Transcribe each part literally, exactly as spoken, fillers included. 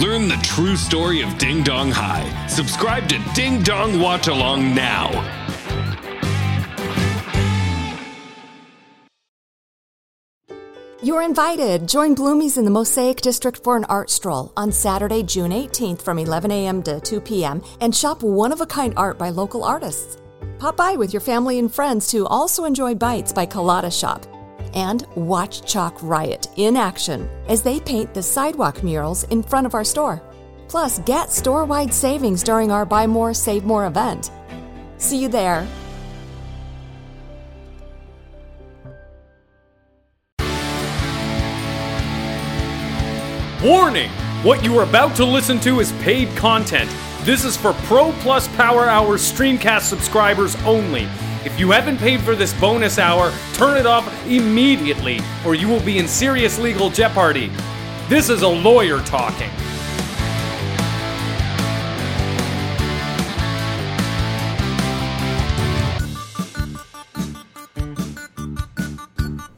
Learn the true story of Ding Dong High. Subscribe to Ding Dong Watch Along now. You're invited. Join Bloomies in the Mosaic District for an art stroll on Saturday, June eighteenth from eleven a.m. to two p.m. and shop one-of-a-kind art by local artists. Pop by with your family and friends to also enjoy Bites by Colada Shop. And watch Chalk Riot in action as they paint the sidewalk murals in front of our store. Plus, get store-wide savings during our Buy More, Save More event. See you there. Warning! What you are about to listen to is paid content. This is for Pro Plus Power Hour Streamcast subscribers only. If you haven't paid for this bonus hour, turn it off immediately, or you will be in serious legal jeopardy. This is a lawyer talking.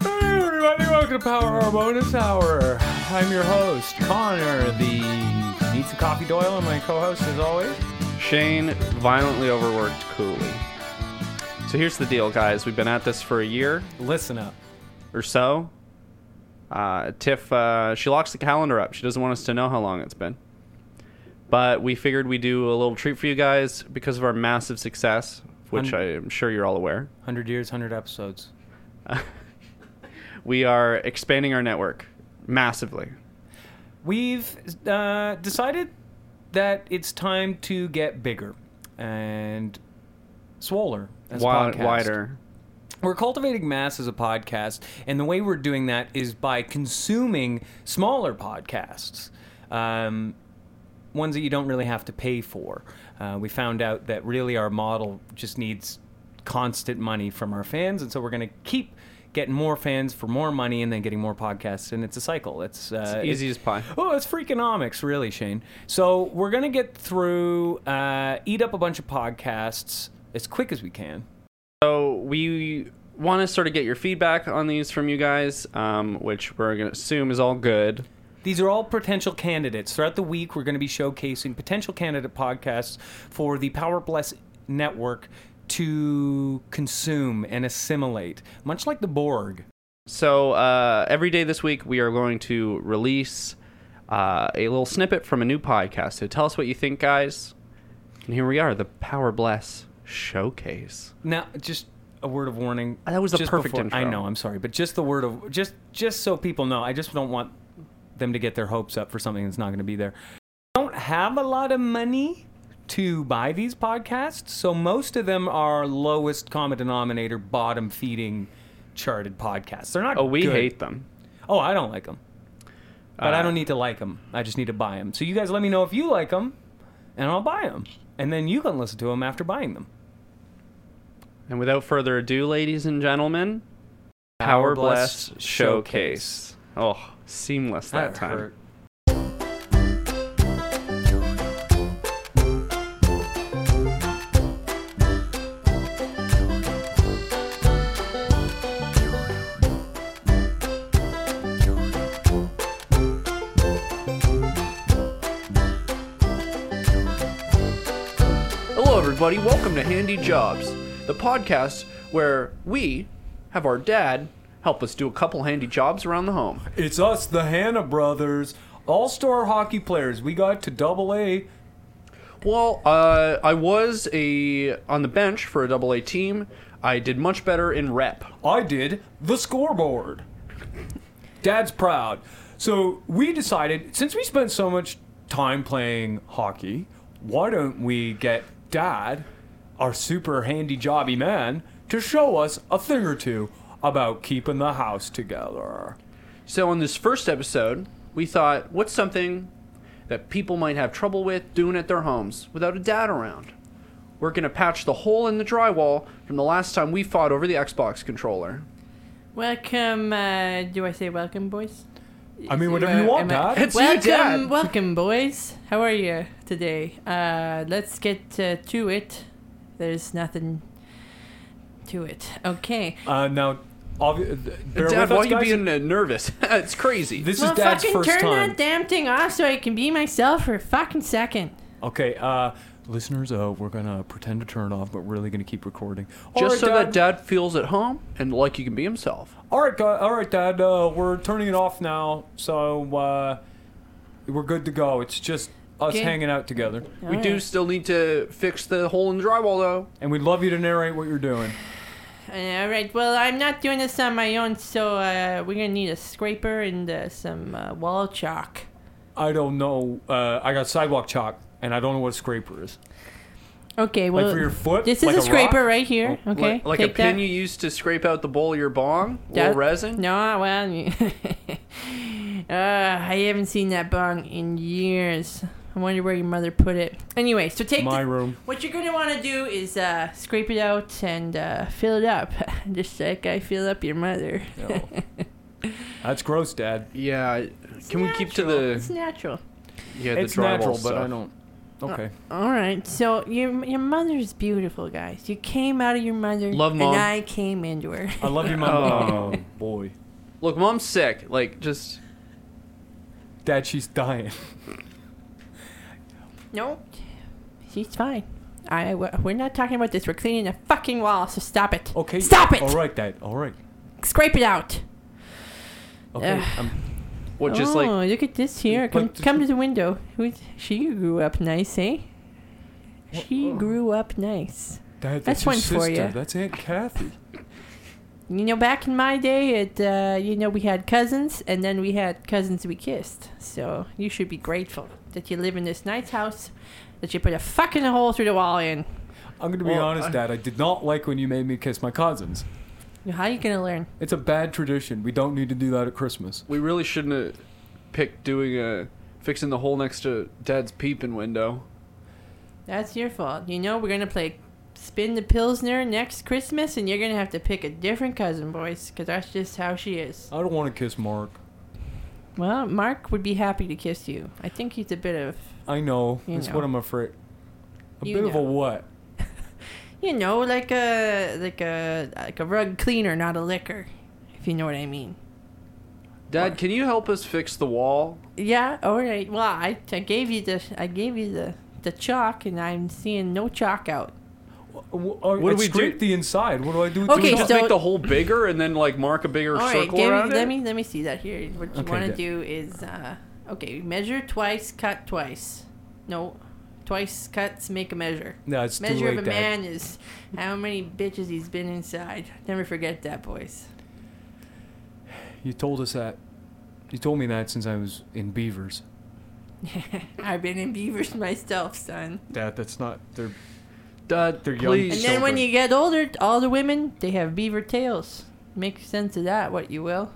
Hey everybody, welcome to Power Hour Bonus Hour. I'm your host, Connor, the Needs a Coffee Doyle, and my co-host, as always, Shane, violently overworked Cooley. So here's the deal, guys. We've been at this for a year. Listen up. Or so. Uh, Tiff, uh, she locks the calendar up. She doesn't want us to know how long it's been. But we figured we'd do a little treat for you guys because of our massive success, which I'm sure you're all aware. one hundred years, one hundred episodes. Uh, we are expanding our network. Massively. We've uh, decided that it's time to get bigger and swoller as Wild, a podcast. Wider. We're cultivating mass as a podcast, and the way we're doing that is by consuming smaller podcasts, um, ones that you don't really have to pay for. Uh, we found out that really our model just needs constant money from our fans, and so we're going to keep getting more fans for more money and then getting more podcasts, and it's a cycle. It's, uh, it's easy it's, as pie. Oh, it's Freakonomics, really, Shane. So we're going to get through, uh, eat up a bunch of podcasts as quick as we can. So we want to sort of get your feedback on these from you guys, um, which we're going to assume is all good. These are all potential candidates. Throughout the week, we're going to be showcasing potential candidate podcasts for the Power Bless Network to consume and assimilate, much like the Borg. So uh, every day this week, we are going to release uh, a little snippet from a new podcast. So tell us what you think, guys. And here we are, the Power Bless Showcase. Now, just a word of warning. That was the perfect before, intro. I know, I'm sorry, but just the word of just just so people know, I just don't want them to get their hopes up for something that's not going to be there. I don't have a lot of money to buy these podcasts, so most of them are lowest common denominator, bottom feeding charted podcasts. They're not oh we good. hate them oh I don't like them, but uh, I don't need to like them, I just need to buy them. So you guys let me know if you like them and I'll buy them, and then you can listen to them after buying them. And without further ado, ladies and gentlemen, Power, Power Bless Showcase. Showcase oh seamless that, that time hurt. Everybody, welcome to Handy Jobs, the podcast where we have our dad help us do a couple handy jobs around the home. It's us, the Hanna brothers, all-star hockey players. We got to double A. Well, uh, I was a on the bench for a double A team. I did much better in rep. I did the scoreboard. Dad's proud. So we decided, since we spent so much time playing hockey, why don't we get Dad, our super handy jobby man, to show us a thing or two about keeping the house together. So on this first episode, we thought, what's something that people might have trouble with doing at their homes without a dad around. We're going to patch the hole in the drywall from the last time we fought over the Xbox controller. Welcome, uh, do I say welcome, boys? I mean, whatever you want, Dad. It's welcome, you, Dad. Welcome, boys. How are you today? Uh, let's get uh, to it. There's nothing to it. Okay. Uh, now, obvi- bear Dad, with why us, are you guys? Being nervous? It's crazy. This well, is Dad's first time. Fucking turn that damn thing off so I can be myself for a fucking second. Okay, uh... listeners, uh, we're going to pretend to turn it off, but we're really going to keep recording. All Just right, so Dad. that Dad feels at home and like he can be himself. All right, God, all right, Dad. Uh, we're turning it off now, so uh, we're good to go. It's just us okay. hanging out together. All we right. do still need to fix the hole in the drywall, though. And we'd love you to narrate what you're doing. All right. Well, I'm not doing this on my own, so uh, we're going to need a scraper and uh, some uh, wall chalk. I don't know. Uh, I got sidewalk chalk. And I don't know what a scraper is. Okay, well, like for your foot, this is like a scraper rock? right here. Okay, like, like a pin that. you use to scrape out the bowl of your bong that, or resin. No, well, uh, I haven't seen that bong in years. I wonder where your mother put it. Anyway, so take my the, room. What you're gonna want to do is uh, scrape it out and uh, fill it up, just like I fill up your mother. No. That's gross, Dad. Yeah, it's can natural. we keep to the? It's natural. Yeah, the it's drywall, natural, but I don't. Okay. Uh, all right. So your your mother's beautiful, guys. You came out of your mother, love Mom. And I came into her. I love your mom. Oh boy. Look, Mom's sick. Like just. Dad, she's dying. Nope, she's fine. I we're not talking about this. We're cleaning a fucking wall, so stop it. Okay. Stop it. All right, Dad. All right. Scrape it out. Okay. Uh, I'm- What, just oh, like, look at this here. Come like, come to the window. She grew up nice, eh? She oh. grew up nice. Dad, that's that's one sister. for you. That's Aunt Kathy. You know, back in my day, it uh, you know, we had cousins, and then we had cousins we kissed. So you should be grateful that you live in this nice house, that you put a fucking hole through the wall in. I'm going to be well, honest, I- Dad. I did not like when you made me kiss my cousins. How are you going to learn? It's a bad tradition. We don't need to do that at Christmas. We really shouldn't have picked doing a... fixing the hole next to Dad's peeping window. That's your fault. You know, we're going to play Spin the Pilsner next Christmas, and you're going to have to pick a different cousin, boys, because that's just how she is. I don't want to kiss Mark. Well, Mark would be happy to kiss you. I think he's a bit of... I know. That's know. what I'm afraid... A you bit know. of a what? You know, like a like a like a rug cleaner, not a licker, if you know what I mean. Dad, or, can you help us fix the wall? Yeah, all right. Well, I, I gave you the I gave you the, the chalk, and I'm seeing no chalk out. Well, uh, what do we do? The inside. What do I do? With okay, the just so, make the hole bigger, and then like mark a bigger all circle right, around me, it. Let me let me see that here. What you okay, want to do is uh, okay, measure twice, cut twice. No. Twice cuts make a measure. No, it's measure too late, of a Dad. Man is how many bitches he's been inside. Never forget that, boys. You told us that. You told me that since I was in Beavers. I've been in Beavers myself, son. Dad, that's not... They're, Dad, they're young please. And then when you get older, all the women, they have beaver tails. Make sense of that, what you will.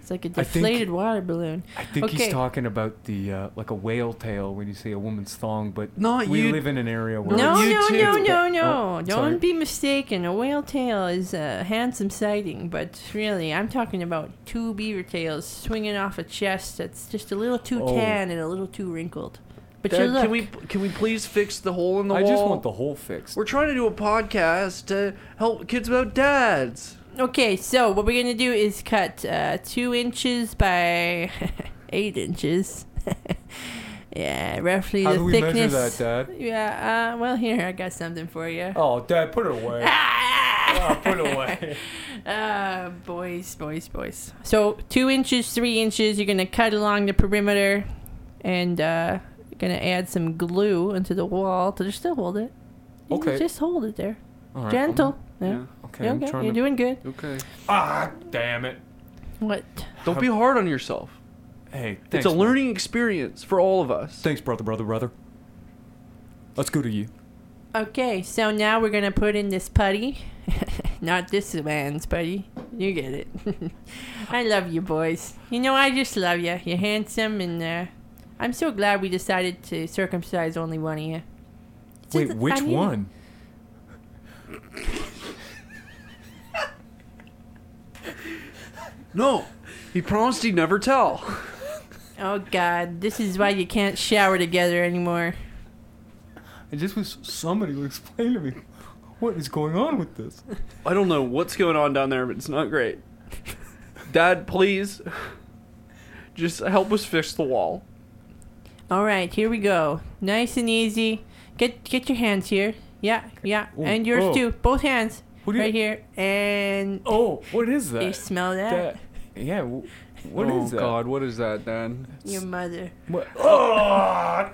It's like a deflated think, water balloon. I think okay. he's talking about the uh, like a whale tail when you see a woman's thong, but not we you. live in an area where... No, no, no, no, no. Oh, don't sorry. be mistaken. A whale tail is a handsome sighting, but really, I'm talking about two beaver tails swinging off a chest that's just a little too oh. tan and a little too wrinkled. But Dad, can we can we please fix the hole in the I wall? I just want the hole fixed. We're trying to do a podcast to help kids about dads. Okay, so what we're going to do is cut uh, two inches by eight inches. Yeah, roughly How the thickness. How do we measure that, Dad? Yeah, uh, well, here, I got something for you. Oh, Dad, put it away. Ah! Oh, put it away. uh, boys, boys, boys. So two inches, three inches. You're going to cut along the perimeter and uh, you're going to add some glue into the wall to just still hold it. You okay. Just hold it there. All right. Gentle. Yeah. yeah. Okay, okay. I'm trying You're to... doing good. Okay. Ah, damn it. What? Don't be hard on yourself. Hey, thanks. It's a learning brother. experience for all of us. Thanks, brother, brother, brother. Let's go to you. Okay, so now we're going to put in this putty. Not this man's putty. You get it. I love you, boys. You know, I just love you. You're handsome, and uh, I'm so glad we decided to circumcise only one ear. It's Wait, just, which I mean, one? No, he promised he'd never tell. Oh, God. This is why you can't shower together anymore. I just wish somebody would explain to me what is going on with this. I don't know what's going on down there, but it's not great. Dad, please, just help us fix the wall. All right, here we go. Nice and easy. Get get your hands here. Yeah, yeah. Ooh, and yours, oh. too. Both hands. What right you... here. And... Oh, what is that? You smell that? that yeah, w- What oh, is that? Oh, God, what is that, Dad? Your mother. What? Oh!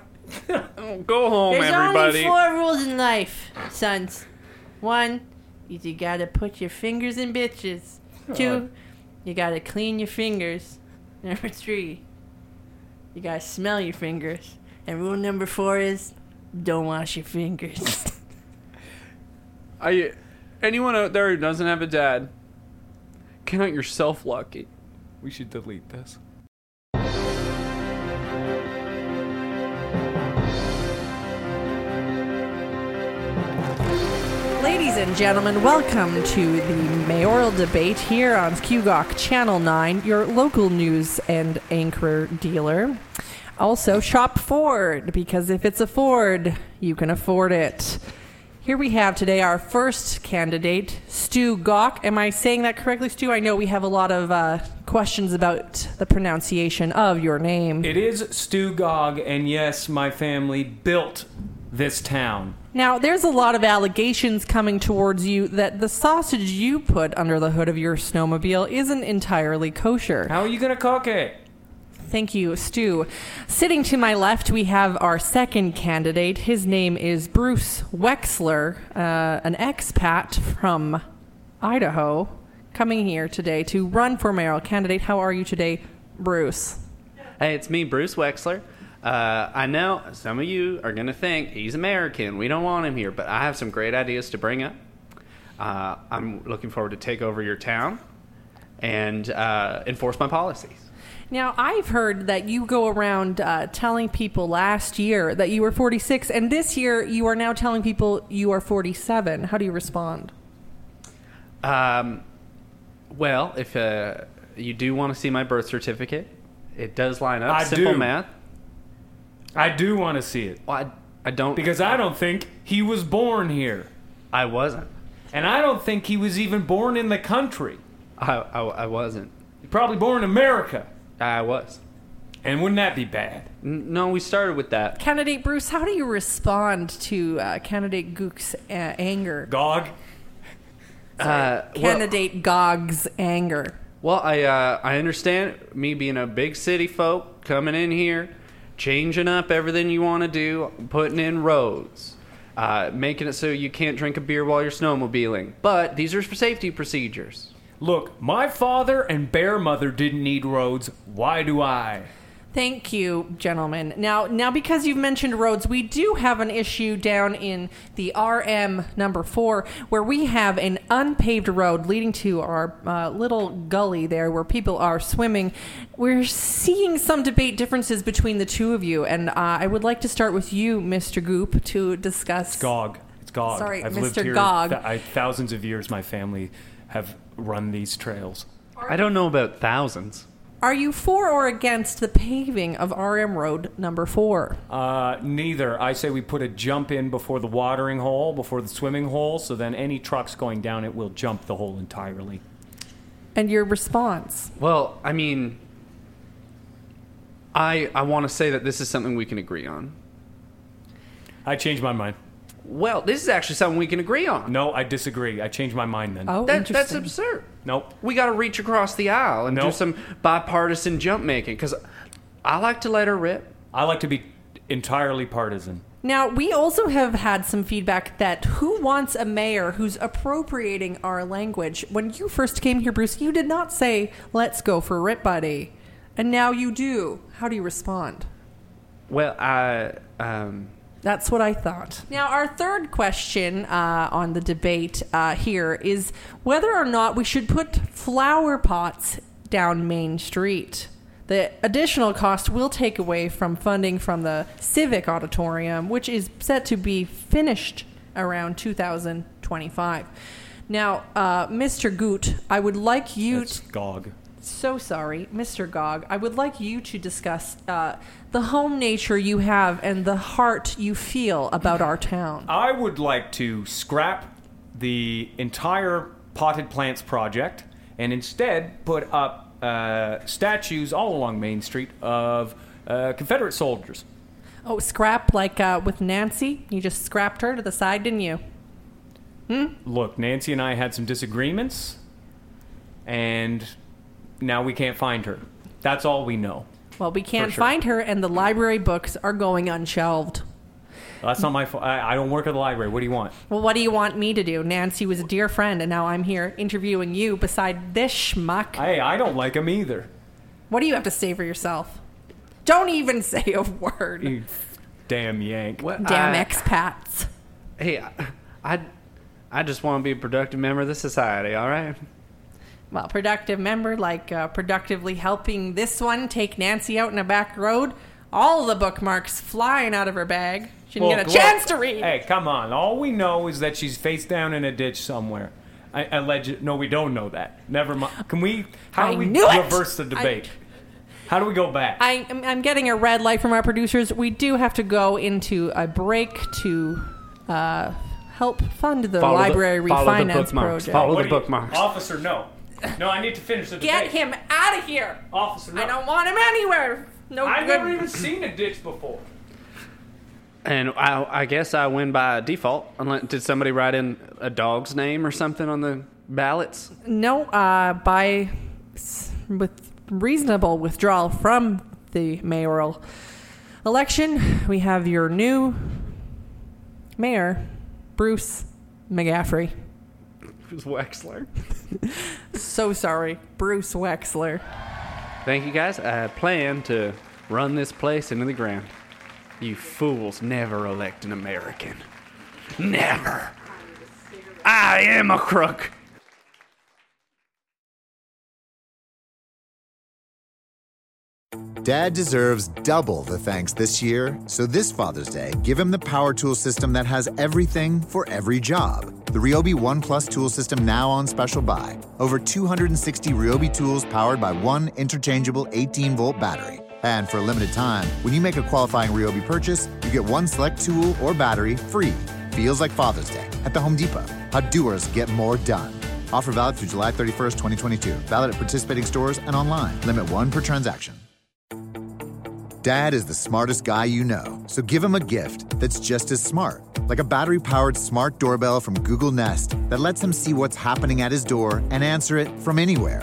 Go home, There's everybody. There's only four rules in life, sons. One, is you gotta put your fingers in bitches. God. Two, you gotta clean your fingers. Number three, you gotta smell your fingers. And rule number four is, don't wash your fingers. I, anyone out there who doesn't have a dad, count yourself lucky. We should delete this. Ladies and gentlemen, welcome to the mayoral debate here on Kugok Channel nine, your local news and anchor dealer. Also, shop Ford, because if it's a Ford, you can afford it. Here we have today our first candidate, Stu Gok. Am I saying that correctly, Stu? I know we have a lot of uh, questions about the pronunciation of your name. It is Stu Gok, and yes, my family built this town. Now, there's a lot of allegations coming towards you that the sausage you put under the hood of your snowmobile isn't entirely kosher. How are you going to cook it? Thank you, Stu. Sitting to my left, we have our second candidate. His name is Bruce Wexler, uh, an expat from Idaho, coming here today to run for mayoral candidate. How are you today, Bruce? Hey, it's me, Bruce Wexler. Uh, I know some of you are going to think he's American. We don't want him here, but I have some great ideas to bring up. Uh, I'm looking forward to take over your town and uh, enforce my policies. Now, I've heard that you go around uh, telling people last year that you were forty-six, and this year you are now telling people you are forty-seven. How do you respond? Um, well, if uh, you do want to see my birth certificate, it does line up. I Simple do. math. I do want to see it. Well, I, I don't. Because I don't think he was born here. I wasn't. And I don't think he was even born in the country. I, I, I wasn't. You're probably born in America. I was. And wouldn't that be bad? No, we started with that. Candidate Bruce, how do you respond to uh, Candidate Gook's uh, anger? Gog? Uh, Candidate well, Gog's anger. Well, I uh, I understand me being a big city folk, coming in here, changing up everything you want to do, putting in roads, uh, making it so you can't drink a beer while you're snowmobiling. But these are for safety procedures. Look, my father and bear mother didn't need roads. Why do I? Thank you, gentlemen. Now, now, because you've mentioned roads, we do have an issue down in the R M number four, where we have an unpaved road leading to our uh, little gully there where people are swimming. We're seeing some debate differences between the two of you, and uh, I would like to start with you, Mister Goop, to discuss... It's Gog. It's Gog. Sorry, I've Mister lived here Gog. Th- I, thousands of years, my family have... run these trails. I don't know about thousands. Are you for or against the paving of R M Road number four? Uh, neither. I say we put a jump in before the watering hole, before the swimming hole, so then any trucks going down it will jump the hole entirely. And your response? Well, I mean, I I want to say that this is something we can agree on. I changed my mind. Well, this is actually something we can agree on. No, I disagree. I changed my mind then. Oh, that, that's absurd. Nope. We got to reach across the aisle and nope. do some bipartisan jump making, because I like to let her rip. I like to be entirely partisan. Now, we also have had some feedback that who wants a mayor who's appropriating our language? When you first came here, Bruce, you did not say, let's go for Rip Buddy. And now you do. How do you respond? Well, I... um That's what I thought. Now, our third question uh, on the debate uh, here is whether or not we should put flower pots down Main Street. The additional cost will take away from funding from the Civic Auditorium, which is set to be finished around two thousand twenty-five. Now, uh, Mister Goot, I would like you... That's to- Gog. So sorry, Mister Gog. I would like you to discuss uh, the home nature you have and the heart you feel about our town. I would like to scrap the entire potted plants project and instead put up uh, statues all along Main Street of uh, Confederate soldiers. Oh, scrap like uh, with Nancy? You just scrapped her to the side, didn't you? Hmm? Look, Nancy and I had some disagreements, and... now we can't find her. That's all we know. Well, we can't sure. find her, and the library books are going unshelved. Well, that's not my fault. I, I don't work at the library. What do you want? Well, what do you want me to do? Nancy was a dear friend, and now I'm here interviewing you beside this schmuck. Hey, I don't like him either. What do you have to say for yourself? Don't even say a word. You damn Yank. What? Damn I, expats. Hey, I, I, I just want to be a productive member of the society, all right? Well, productive member, like uh, productively helping this one take Nancy out in a back road. All the bookmarks flying out of her bag. She didn't well, get a look, chance to read. Hey, come on. All we know is that she's face down in a ditch somewhere. I, I alleged, no, we don't know that. Never mind. Can we... How I do we reverse it. the debate? I, how do we go back? I, I'm getting a red light from our producers. We do have to go into a break to... Uh, help fund the follow library the, refinance the project. Follow what the bookmarks. Officer, no. No, I need to finish the debate. Get him out of here. Officer, no. I don't want him anywhere. No, I've good. never even seen a ditch before. And I, I guess I win by default. Unless, did somebody write in a dog's name or something on the ballots? No, uh, by with reasonable withdrawal from the mayoral election, we have your new mayor, Bruce McGaffrey. Bruce Wexler. So sorry, Bruce Wexler. Thank you, guys. I plan to run this place into the ground. You fools never elect an American. Never. I am a crook. Dad deserves double the thanks this year, so this Father's Day, give him the power tool system that has everything for every job. The Ryobi One Plus tool system now on special buy. Over two hundred sixty Ryobi tools powered by one interchangeable eighteen-volt battery. And for a limited time, when you make a qualifying Ryobi purchase, you get one select tool or battery free. Feels like Father's Day at the Home Depot. How doers get more done. Offer valid through July thirty-first, twenty twenty-two. Valid at participating stores and online. Limit one per transaction. Dad is the smartest guy you know, so give him a gift that's just as smart, like a battery-powered smart doorbell from Google Nest that lets him see what's happening at his door and answer it from anywhere.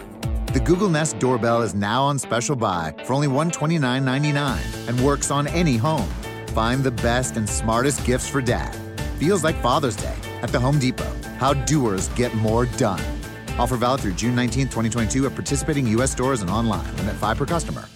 The Google Nest doorbell is now on special buy for only one hundred twenty-nine dollars and ninety-nine cents and works on any home. Find the best and smartest gifts for Dad. Feels like Father's Day at the Home Depot. How doers get more done. Offer valid through June nineteenth, twenty twenty-two at participating U S stores and online. Limit five per customer.